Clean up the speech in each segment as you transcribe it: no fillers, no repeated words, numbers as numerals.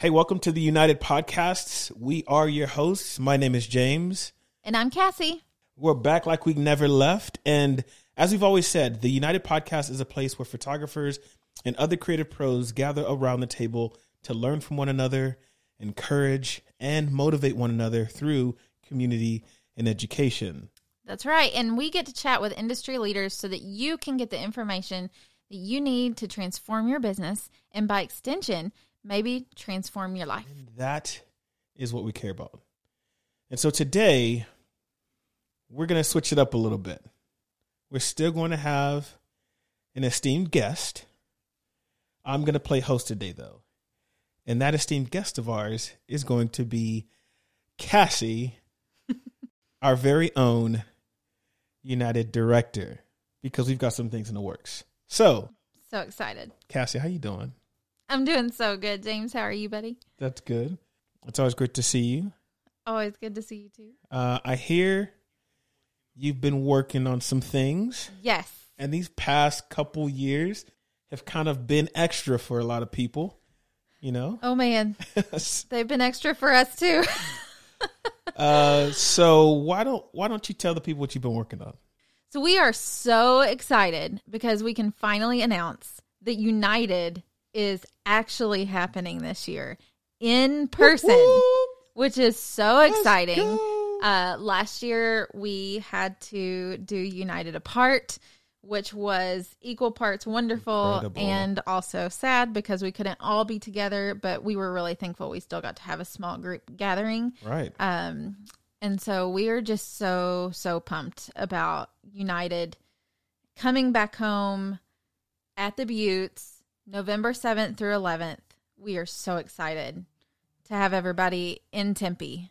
Hey, welcome to the United Podcasts. We are your hosts. My name is James. And I'm Cassie. We're back like we never left. And as we've always said, the United Podcast is a place where photographers and other creative pros gather around the table to learn from one another, encourage, and motivate one another through community and education. That's right. And we get to chat with industry leaders so that you can get the information that you need to transform your business and, by extension, maybe transform your life. And that is what we care about. And so today, we're going to switch it up a little bit. We're still going to have an esteemed guest. I'm going to play host today, though. And that esteemed guest of ours is going to be Cassie, our very own United Director, because we've got some things in the works. So excited. Cassie, how you doing? I'm doing so good. James, how are you, buddy? That's good. It's always great to see you. Always good to see you, too. I hear you've been working on some things. Yes. And these past couple years have kind of been extra for a lot of people, you know? Oh, man. They've been extra for us, too. So why don't you tell the people what you've been working on? So we are so excited because we can finally announce that United is actually happening this year in person, which is so exciting. Last year, we had to do United Apart, which was equal parts wonderful and also sad because we couldn't all be together, but we were really thankful we still got to have a small group gathering. Right. And so we are just so pumped about United coming back home at the Buttes, November 7th through 11th. We are so excited to have everybody in Tempe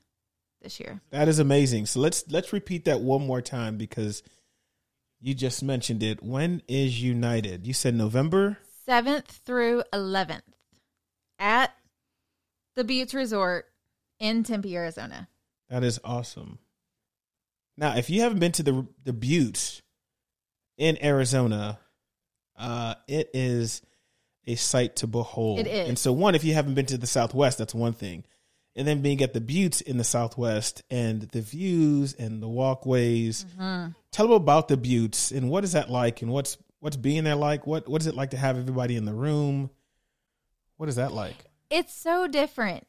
this year. That is amazing. So let's repeat that one more time because you just mentioned it. When is United? You said November 7th through 11th at the Buttes Resort in Tempe, Arizona. That is awesome. Now, if you haven't been to the Buttes in Arizona, it is a sight to behold. It is. And so one, if you haven't been to the Southwest, that's one thing. And then being at the Buttes in the Southwest and the views and the walkways. Mm-hmm. Tell them about the Buttes and what is that like and what's being there like? What is it like to have everybody in the room? What is that like? It's so different.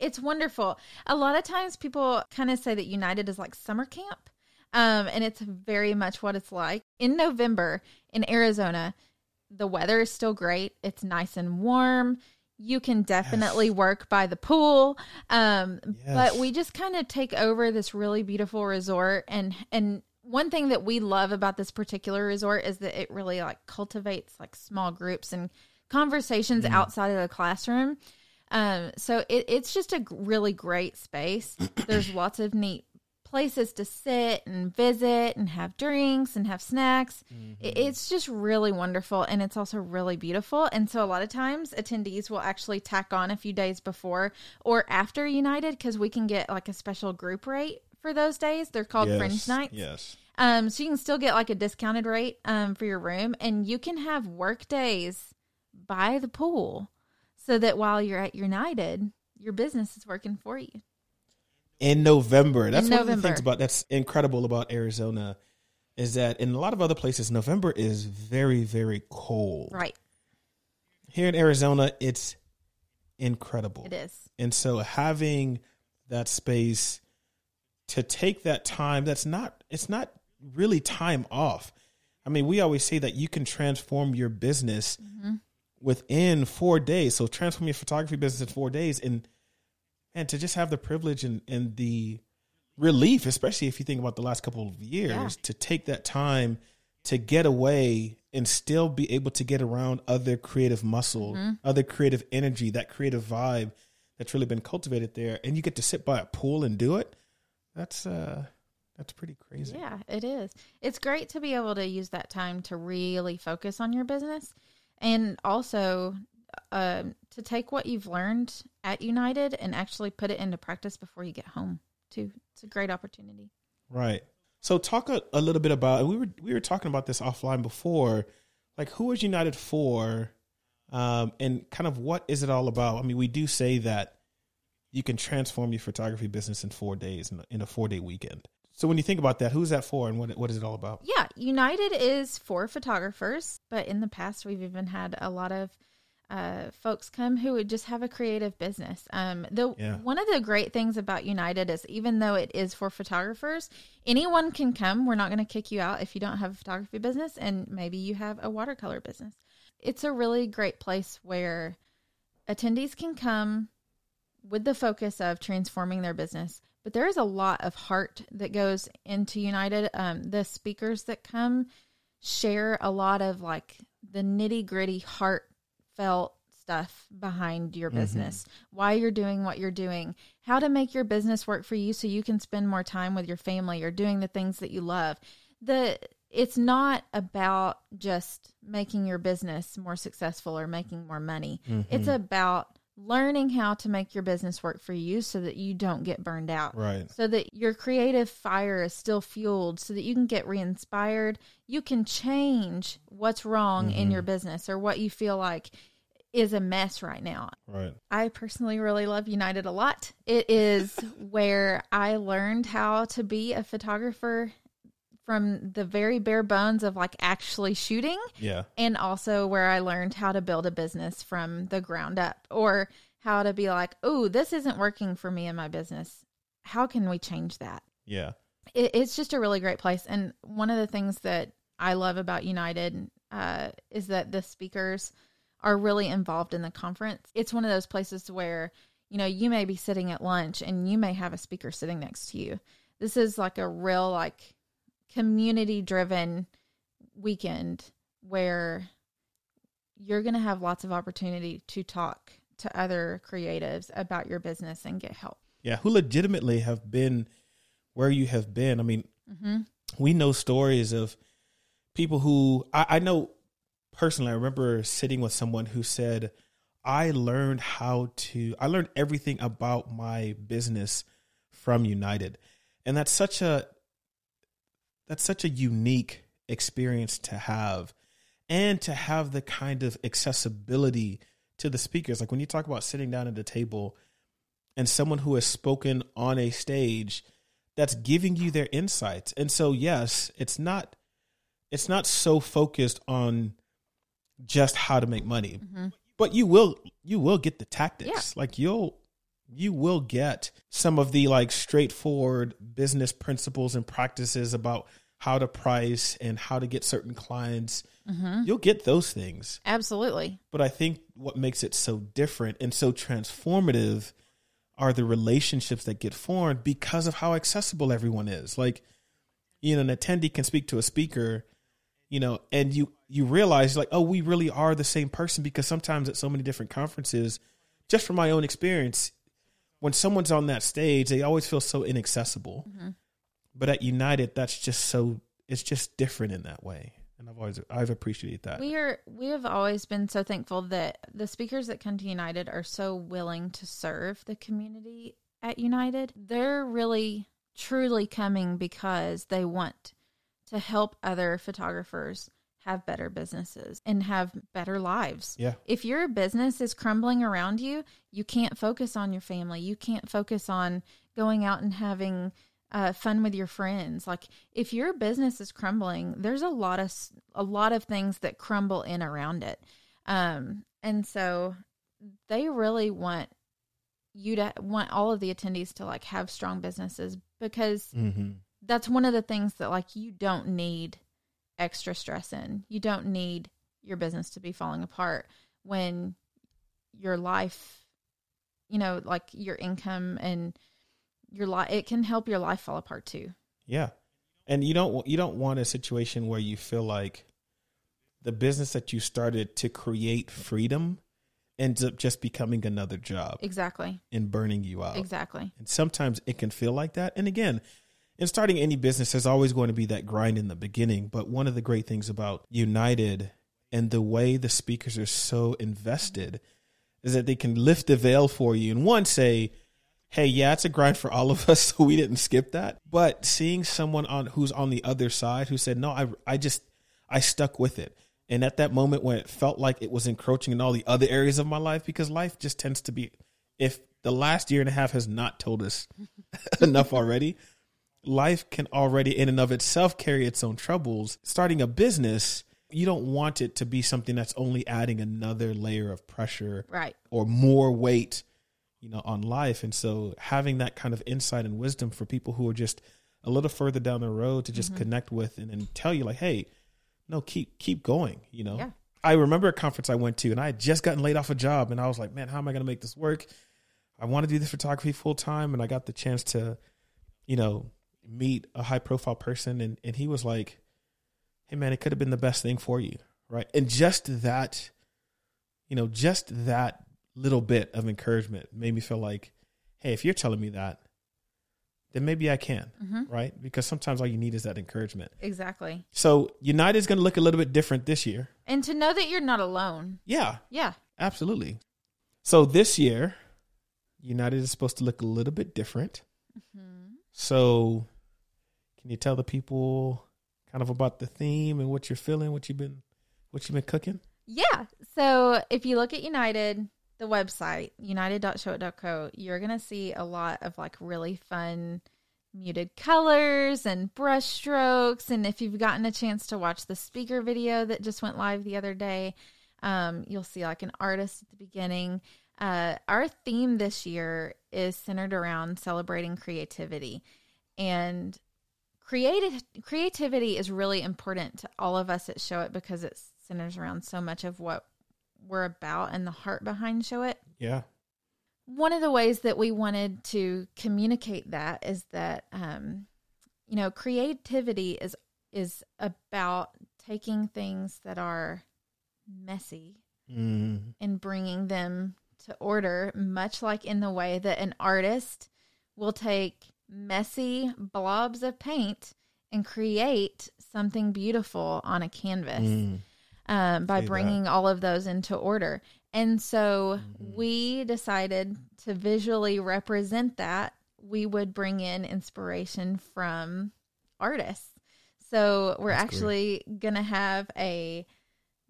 It's wonderful. A lot of times people kind of say that United is like summer camp. And it's very much what it's like. In November in Arizona, the weather is still great. It's nice and warm. You can definitely work by the pool. But we just kind of take over this really beautiful resort. And one thing that we love about this particular resort is that it really like cultivates like small groups and conversations outside of the classroom. So it's just a really great space. There's lots of neat places to sit and visit and have drinks and have snacks. Mm-hmm. It's just really wonderful. And it's also really beautiful. And so a lot of times attendees will actually tack on a few days before or after United because we can get like a special group rate for those days. They're called Fringe Nights. Yes. So you can still get like a discounted rate for your room, and you can have work days by the pool so that while you're at United, your business is working for you. In November. That's one of the things about that's incredible about Arizona is that in a lot of other places, November is very, very cold. Right. Here in Arizona, it's incredible. It is. And so having that space to take that time, it's not really time off. I mean, we always say that you can transform your business within 4 days. So transform your photography business in 4 days and to just have the privilege and the relief, especially if you think about the last couple of years, to take that time to get away and still be able to get around other creative muscle, other creative energy, that creative vibe that's really been cultivated there. And you get to sit by a pool and do it. That's pretty crazy. Yeah, it is. It's great to be able to use that time to really focus on your business and also to take what you've learned at United and actually put it into practice before you get home too. It's a great opportunity. Right. So talk a little bit about, we were talking about this offline before, like who is United for? and kind of what is it all about? I mean, we do say that you can transform your photography business in 4 days, in a 4-day weekend. So when you think about that, who's that for and what is it all about? Yeah, United is for photographers, but in the past we've even had a lot of folks come who would just have a creative business. One of the great things about United is even though it is for photographers, anyone can come. We're not going to kick you out if you don't have a photography business and maybe you have a watercolor business. It's a really great place where attendees can come with the focus of transforming their business. But there is a lot of heart that goes into United. The speakers that come share a lot of like the nitty gritty heartfelt stuff behind your business, why you're doing what you're doing, how to make your business work for you so you can spend more time with your family or doing the things that you love. It's not about just making your business more successful or making more money. It's about learning how to make your business work for you so that you don't get burned out, right? So that your creative fire is still fueled so that you can get re-inspired. You can change what's wrong in your business or what you feel like is a mess right now. Right. I personally really love United a lot. It is where I learned how to be a photographer from the very bare bones of like actually shooting. Yeah. And also where I learned how to build a business from the ground up or how to be like, oh, this isn't working for me in my business. How can we change that? Yeah. It's just a really great place. And one of the things that I love about United is that the speakers are really involved in the conference. It's one of those places where, you know, you may be sitting at lunch and you may have a speaker sitting next to you. This is like a real like community-driven weekend where you're going to have lots of opportunity to talk to other creatives about your business and get help. Yeah, who legitimately have been where you have been. I mean, we know stories of people who I know personally. I remember sitting with someone who said, I learned everything about my business from United. And that's such a unique experience to have, and to have the kind of accessibility to the speakers. Like when you talk about sitting down at a table and someone who has spoken on a stage that's giving you their insights. And so, yes, it's not so focused on just how to make money, but you will get the tactics. Yeah. Like you will get some of the like straightforward business principles and practices about how to price and how to get certain clients. You'll get those things. Absolutely. But I think what makes it so different and so transformative are the relationships that get formed because of how accessible everyone is. Like, you know, an attendee can speak to a speaker, you know, and you realize like, oh, we really are the same person, because sometimes at so many different conferences, just from my own experience, when someone's on that stage, they always feel so inaccessible. But at United, it's just different in that way. And I've appreciated that. We have always been so thankful that the speakers that come to United are so willing to serve the community at United. They're really, truly coming because they want to help other photographers have better businesses and have better lives. Yeah. If your business is crumbling around you, you can't focus on your family. You can't focus on going out and having fun with your friends. Like if your business is crumbling, there's a lot of things that crumble in around it. And so they really want you to want all of the attendees to like have strong businesses, because that's one of the things that like you don't need extra stress in. You don't need your business to be falling apart when your life, you know, like your income and your life, it can help your life fall apart too. Yeah. And you don't want a situation where you feel like the business that you started to create freedom ends up just becoming another job. Exactly. And burning you out. Exactly. And sometimes it can feel like that. And again, in starting any business, there's always going to be that grind in the beginning. But one of the great things about United and the way the speakers are so invested is that they can lift the veil for you and one say, hey, yeah, it's a grind for all of us, so we didn't skip that. But seeing someone who's on the other side who said, no, I stuck with it. And at that moment when it felt like it was encroaching in all the other areas of my life, because life just tends to be, if the last year and a half has not told us enough already, life can already in and of itself carry its own troubles. Starting a business, you don't want it to be something that's only adding another layer of pressure, right, or more weight, you know, on life. And so having that kind of insight and wisdom for people who are just a little further down the road to just connect with and tell you like, hey, no, keep going. You know, yeah. I remember a conference I went to and I had just gotten laid off a job and I was like, man, how am I going to make this work? I want to do this photography full time. And I got the chance to, you know, meet a high profile person. And he was like, hey man, it could have been the best thing for you. Right. And just that, you know, just that little bit of encouragement made me feel like, hey, if you're telling me that, then maybe I can, right? Because sometimes all you need is that encouragement. Exactly. So United is going to look a little bit different this year. And to know that you're not alone. Yeah. Yeah. Absolutely. So this year, United is supposed to look a little bit different. Mm-hmm. So can you tell the people kind of about the theme and what you're feeling, what you've been cooking? Yeah. So if you look at United, the website, united.showit.co, you're going to see a lot of like really fun muted colors and brush strokes. And if you've gotten a chance to watch the speaker video that just went live the other day, you'll see like an artist at the beginning. Our theme this year is centered around celebrating creativity. And creativity is really important to all of us at Show It because it centers around so much of what we're about and the heart behind Show It. Yeah. One of the ways that we wanted to communicate that is that, you know, creativity is about taking things that are messy and bringing them to order, much like in the way that an artist will take messy blobs of paint and create something beautiful on a canvas. By bringing all of those into order. And so we decided to visually represent that. We would bring in inspiration from artists. So we're going to have a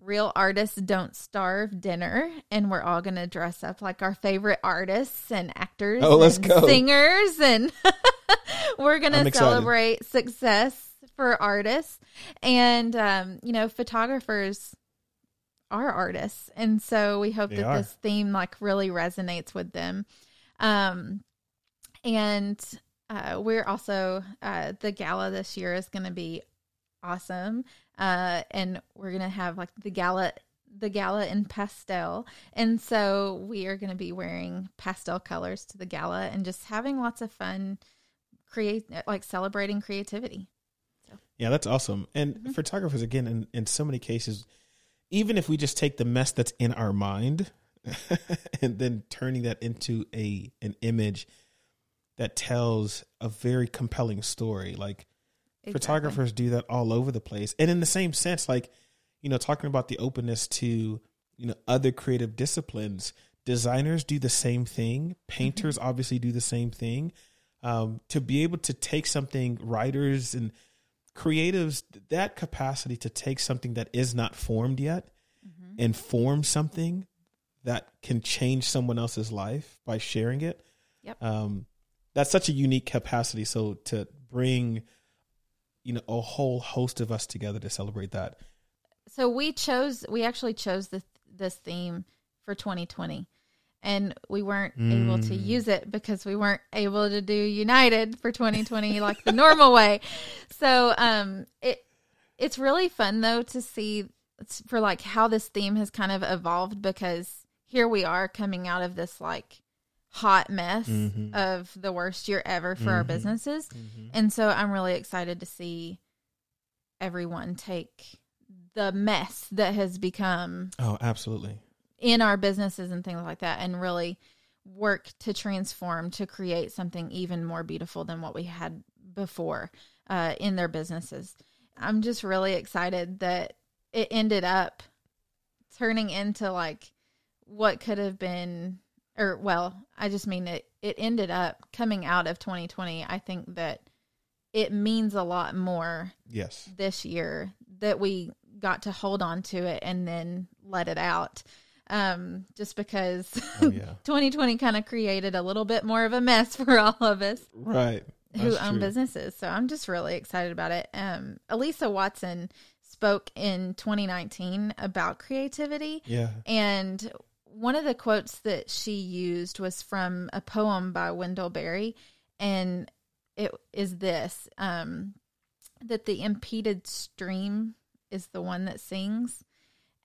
Real Artists Don't Starve dinner, and we're all going to dress up like our favorite artists and actors and singers. And we're going to celebrate success for artists, and you know, photographers are artists, and so we hope that this theme like really resonates with them. And we're also the gala this year is going to be awesome, and we're going to have like the gala in pastel, and so we are going to be wearing pastel colors to the gala and just having lots of fun, celebrating creativity. Yeah, that's awesome. And photographers, again, in so many cases, even if we just take the mess that's in our mind and then turning that into an image that tells a very compelling story, like photographers do that all over the place. And in the same sense, like, you know, talking about the openness to, you know, other creative disciplines, designers do the same thing. Painters obviously do the same thing. To be able to take something, writers and creatives, that capacity to take something that is not formed yet and form something that can change someone else's life by sharing it. Yep. That's such a unique capacity. So to bring, you know, a whole host of us together to celebrate that. So we actually chose this theme for 2020. And we weren't able to use it because we weren't able to do United for 2020 like the normal way. So it's really fun, though, to see for like how this theme has kind of evolved, because here we are coming out of this like hot mess of the worst year ever for our businesses. And so I'm really excited to see everyone take the mess that has become. Oh, absolutely. In our businesses and things like that, and really work to transform, to create something even more beautiful than what we had before in their businesses. I'm just really excited that it ended up turning into like what could have been, or well, I just mean it ended up coming out of 2020. I think that it means a lot more this year that we got to hold on to it and then let it out. Just because 2020 kind of created a little bit more of a mess for all of us. Right. Who own businesses. So I'm just really excited about it. Elisa Watson spoke in 2019 about creativity. Yeah. And one of the quotes that she used was from a poem by Wendell Berry. And it is this, that the impeded stream is the one that sings.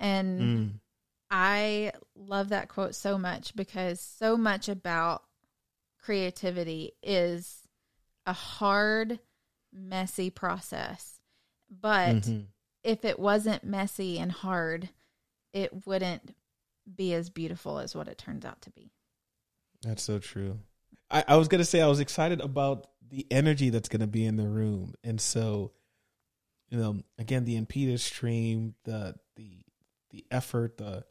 And I love that quote so much because so much about creativity is a hard, messy process. But if it wasn't messy and hard, it wouldn't be as beautiful as what it turns out to be. That's so true. I was going to say I was excited about the energy that's going to be in the room. And so, you know, again, the impeded stream, the effort, the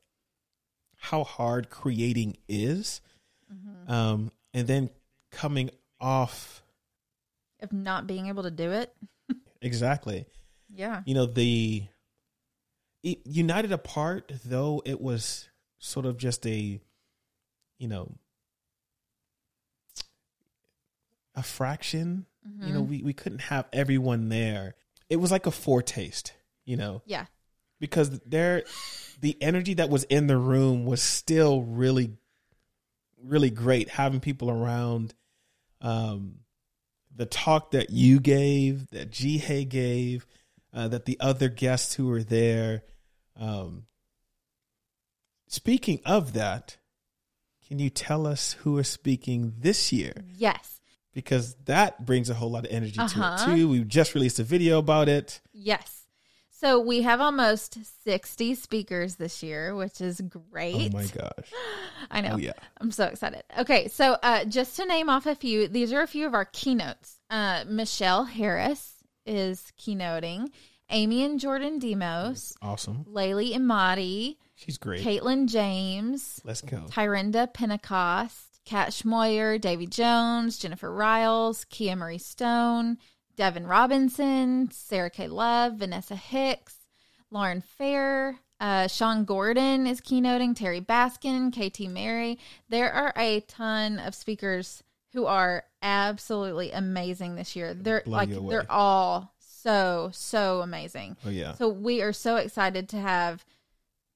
how hard creating is, and then coming off of not being able to do it. Exactly. Yeah. You know, United Apart, though it was sort of just a fraction, we couldn't have everyone there. It was like a foretaste, Yeah. Because the energy that was in the room was still really, really great. Having people around, the talk that you gave, that Jihei gave, that the other guests who were there. Speaking of that, can you tell us who is speaking this year? Yes. Because that brings a whole lot of energy to it too. We just released a video about it. Yes. So we have almost 60 speakers this year, which is great. Oh my gosh. I know. Oh, yeah. I'm so excited. Okay. So just to name off a few, these are a few of our keynotes. Michelle Harris is keynoting. Amy and Jordan Demos. Awesome. Laylee Imadi. She's great. Caitlin James. Let's go. Tyrenda Pentecost. Kat Schmoyer. Davy Jones. Jennifer Riles. Kia Marie Stone. Devin Robinson, Sarah K. Love, Vanessa Hicks, Lauren Fair, Sean Gordon is keynoting, Terry Baskin, KT Mary. There are a ton of speakers who are absolutely amazing this year. They're all so, so amazing. Oh yeah. So we are so excited to have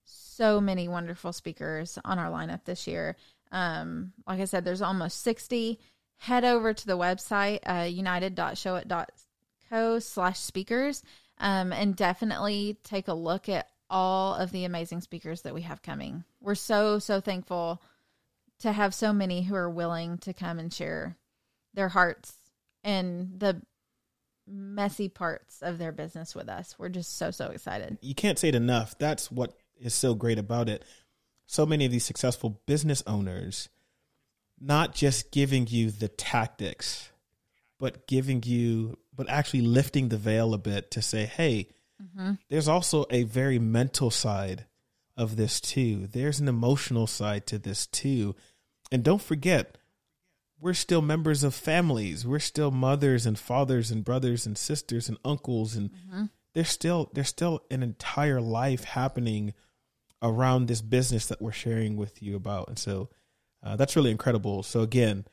so many wonderful speakers on our lineup this year. Like I said, there's almost 60. Head over to the website, united.showit.co/speakers, and definitely take a look at all of the amazing speakers that we have coming. We're so, so thankful to have so many who are willing to come and share their hearts and the messy parts of their business with us. We're just so, so excited. You can't say it enough. That's what is so great about it. So many of these successful business owners not just giving you the tactics, but actually lifting the veil a bit to say, hey, there's also a very mental side of this too. There's an emotional side to this too. And don't forget, we're still members of families. We're still mothers and fathers and brothers and sisters and uncles. And there's still an entire life happening around this business that we're sharing with you about. And so, that's really incredible. So again,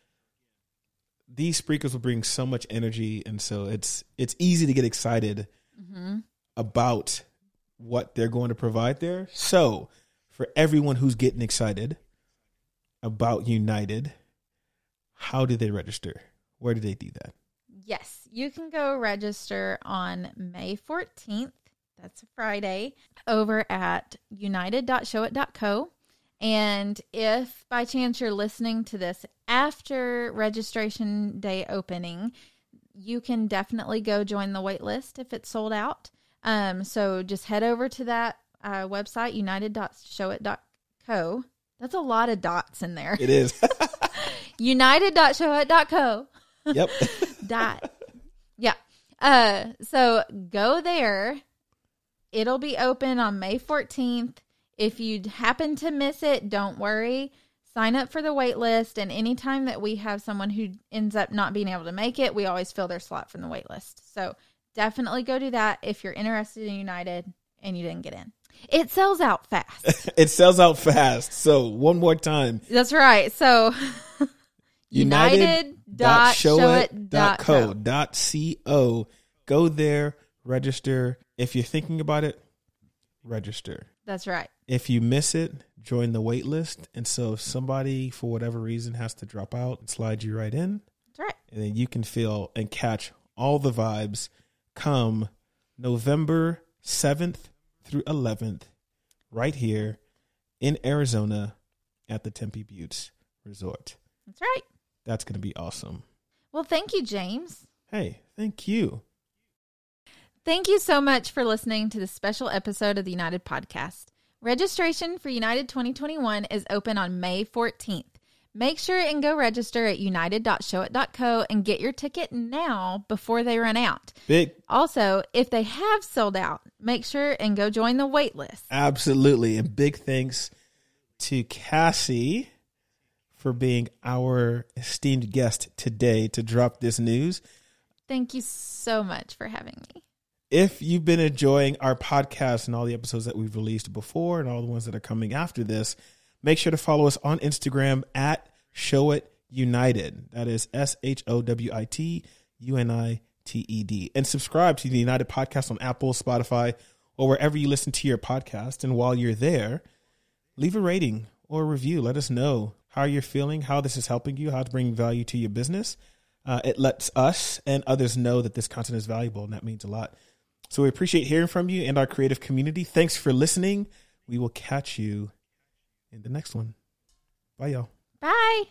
these speakers will bring so much energy, and so it's easy to get excited about what they're going to provide there. So for everyone who's getting excited about United, how do they register? Where do they do that? Yes, you can go register on May 14th. That's a Friday over at united.showit.co. And if by chance you're listening to this after registration day opening, you can definitely go join the wait list if it's sold out. So just head over to that website, united.showit.co. That's a lot of dots in there. It is. united.showit.co. Yep. Dot. Yeah. So go there. It'll be open on May 14th. If you happen to miss it, don't worry. Sign up for the wait list, and anytime that we have someone who ends up not being able to make it, we always fill their slot from the wait list. So definitely go do that if you're interested in United and you didn't get in. It sells out fast. It sells out fast. So one more time. That's right. So united.showit.co. Go there, register. If you're thinking about it, register. That's right. If you miss it, join the wait list. And so if somebody, for whatever reason, has to drop out and slide you right in. That's right. And then you can feel and catch all the vibes come November 7th through 11th right here in Arizona at the Tempe Buttes Resort. That's right. That's going to be awesome. Well, thank you, James. Hey, thank you. Thank you so much for listening to this special episode of the United Podcast. Registration for United 2021 is open on May 14th. Make sure and go register at united.showit.co and get your ticket now before they run out. Big. Also, if they have sold out, make sure and go join the wait list. Absolutely. And big thanks to Cassie for being our esteemed guest today to drop this news. Thank you so much for having me. If you've been enjoying our podcast and all the episodes that we've released before and all the ones that are coming after this, make sure to follow us on Instagram at Showit United. That is SHOWIT UNITED. And subscribe to the United Podcast on Apple, Spotify, or wherever you listen to your podcast. And while you're there, leave a rating or a review. Let us know how you're feeling, how this is helping you, how it's bringing value to your business. It lets us and others know that this content is valuable, and that means a lot. So we appreciate hearing from you and our creative community. Thanks for listening. We will catch you in the next one. Bye, y'all. Bye.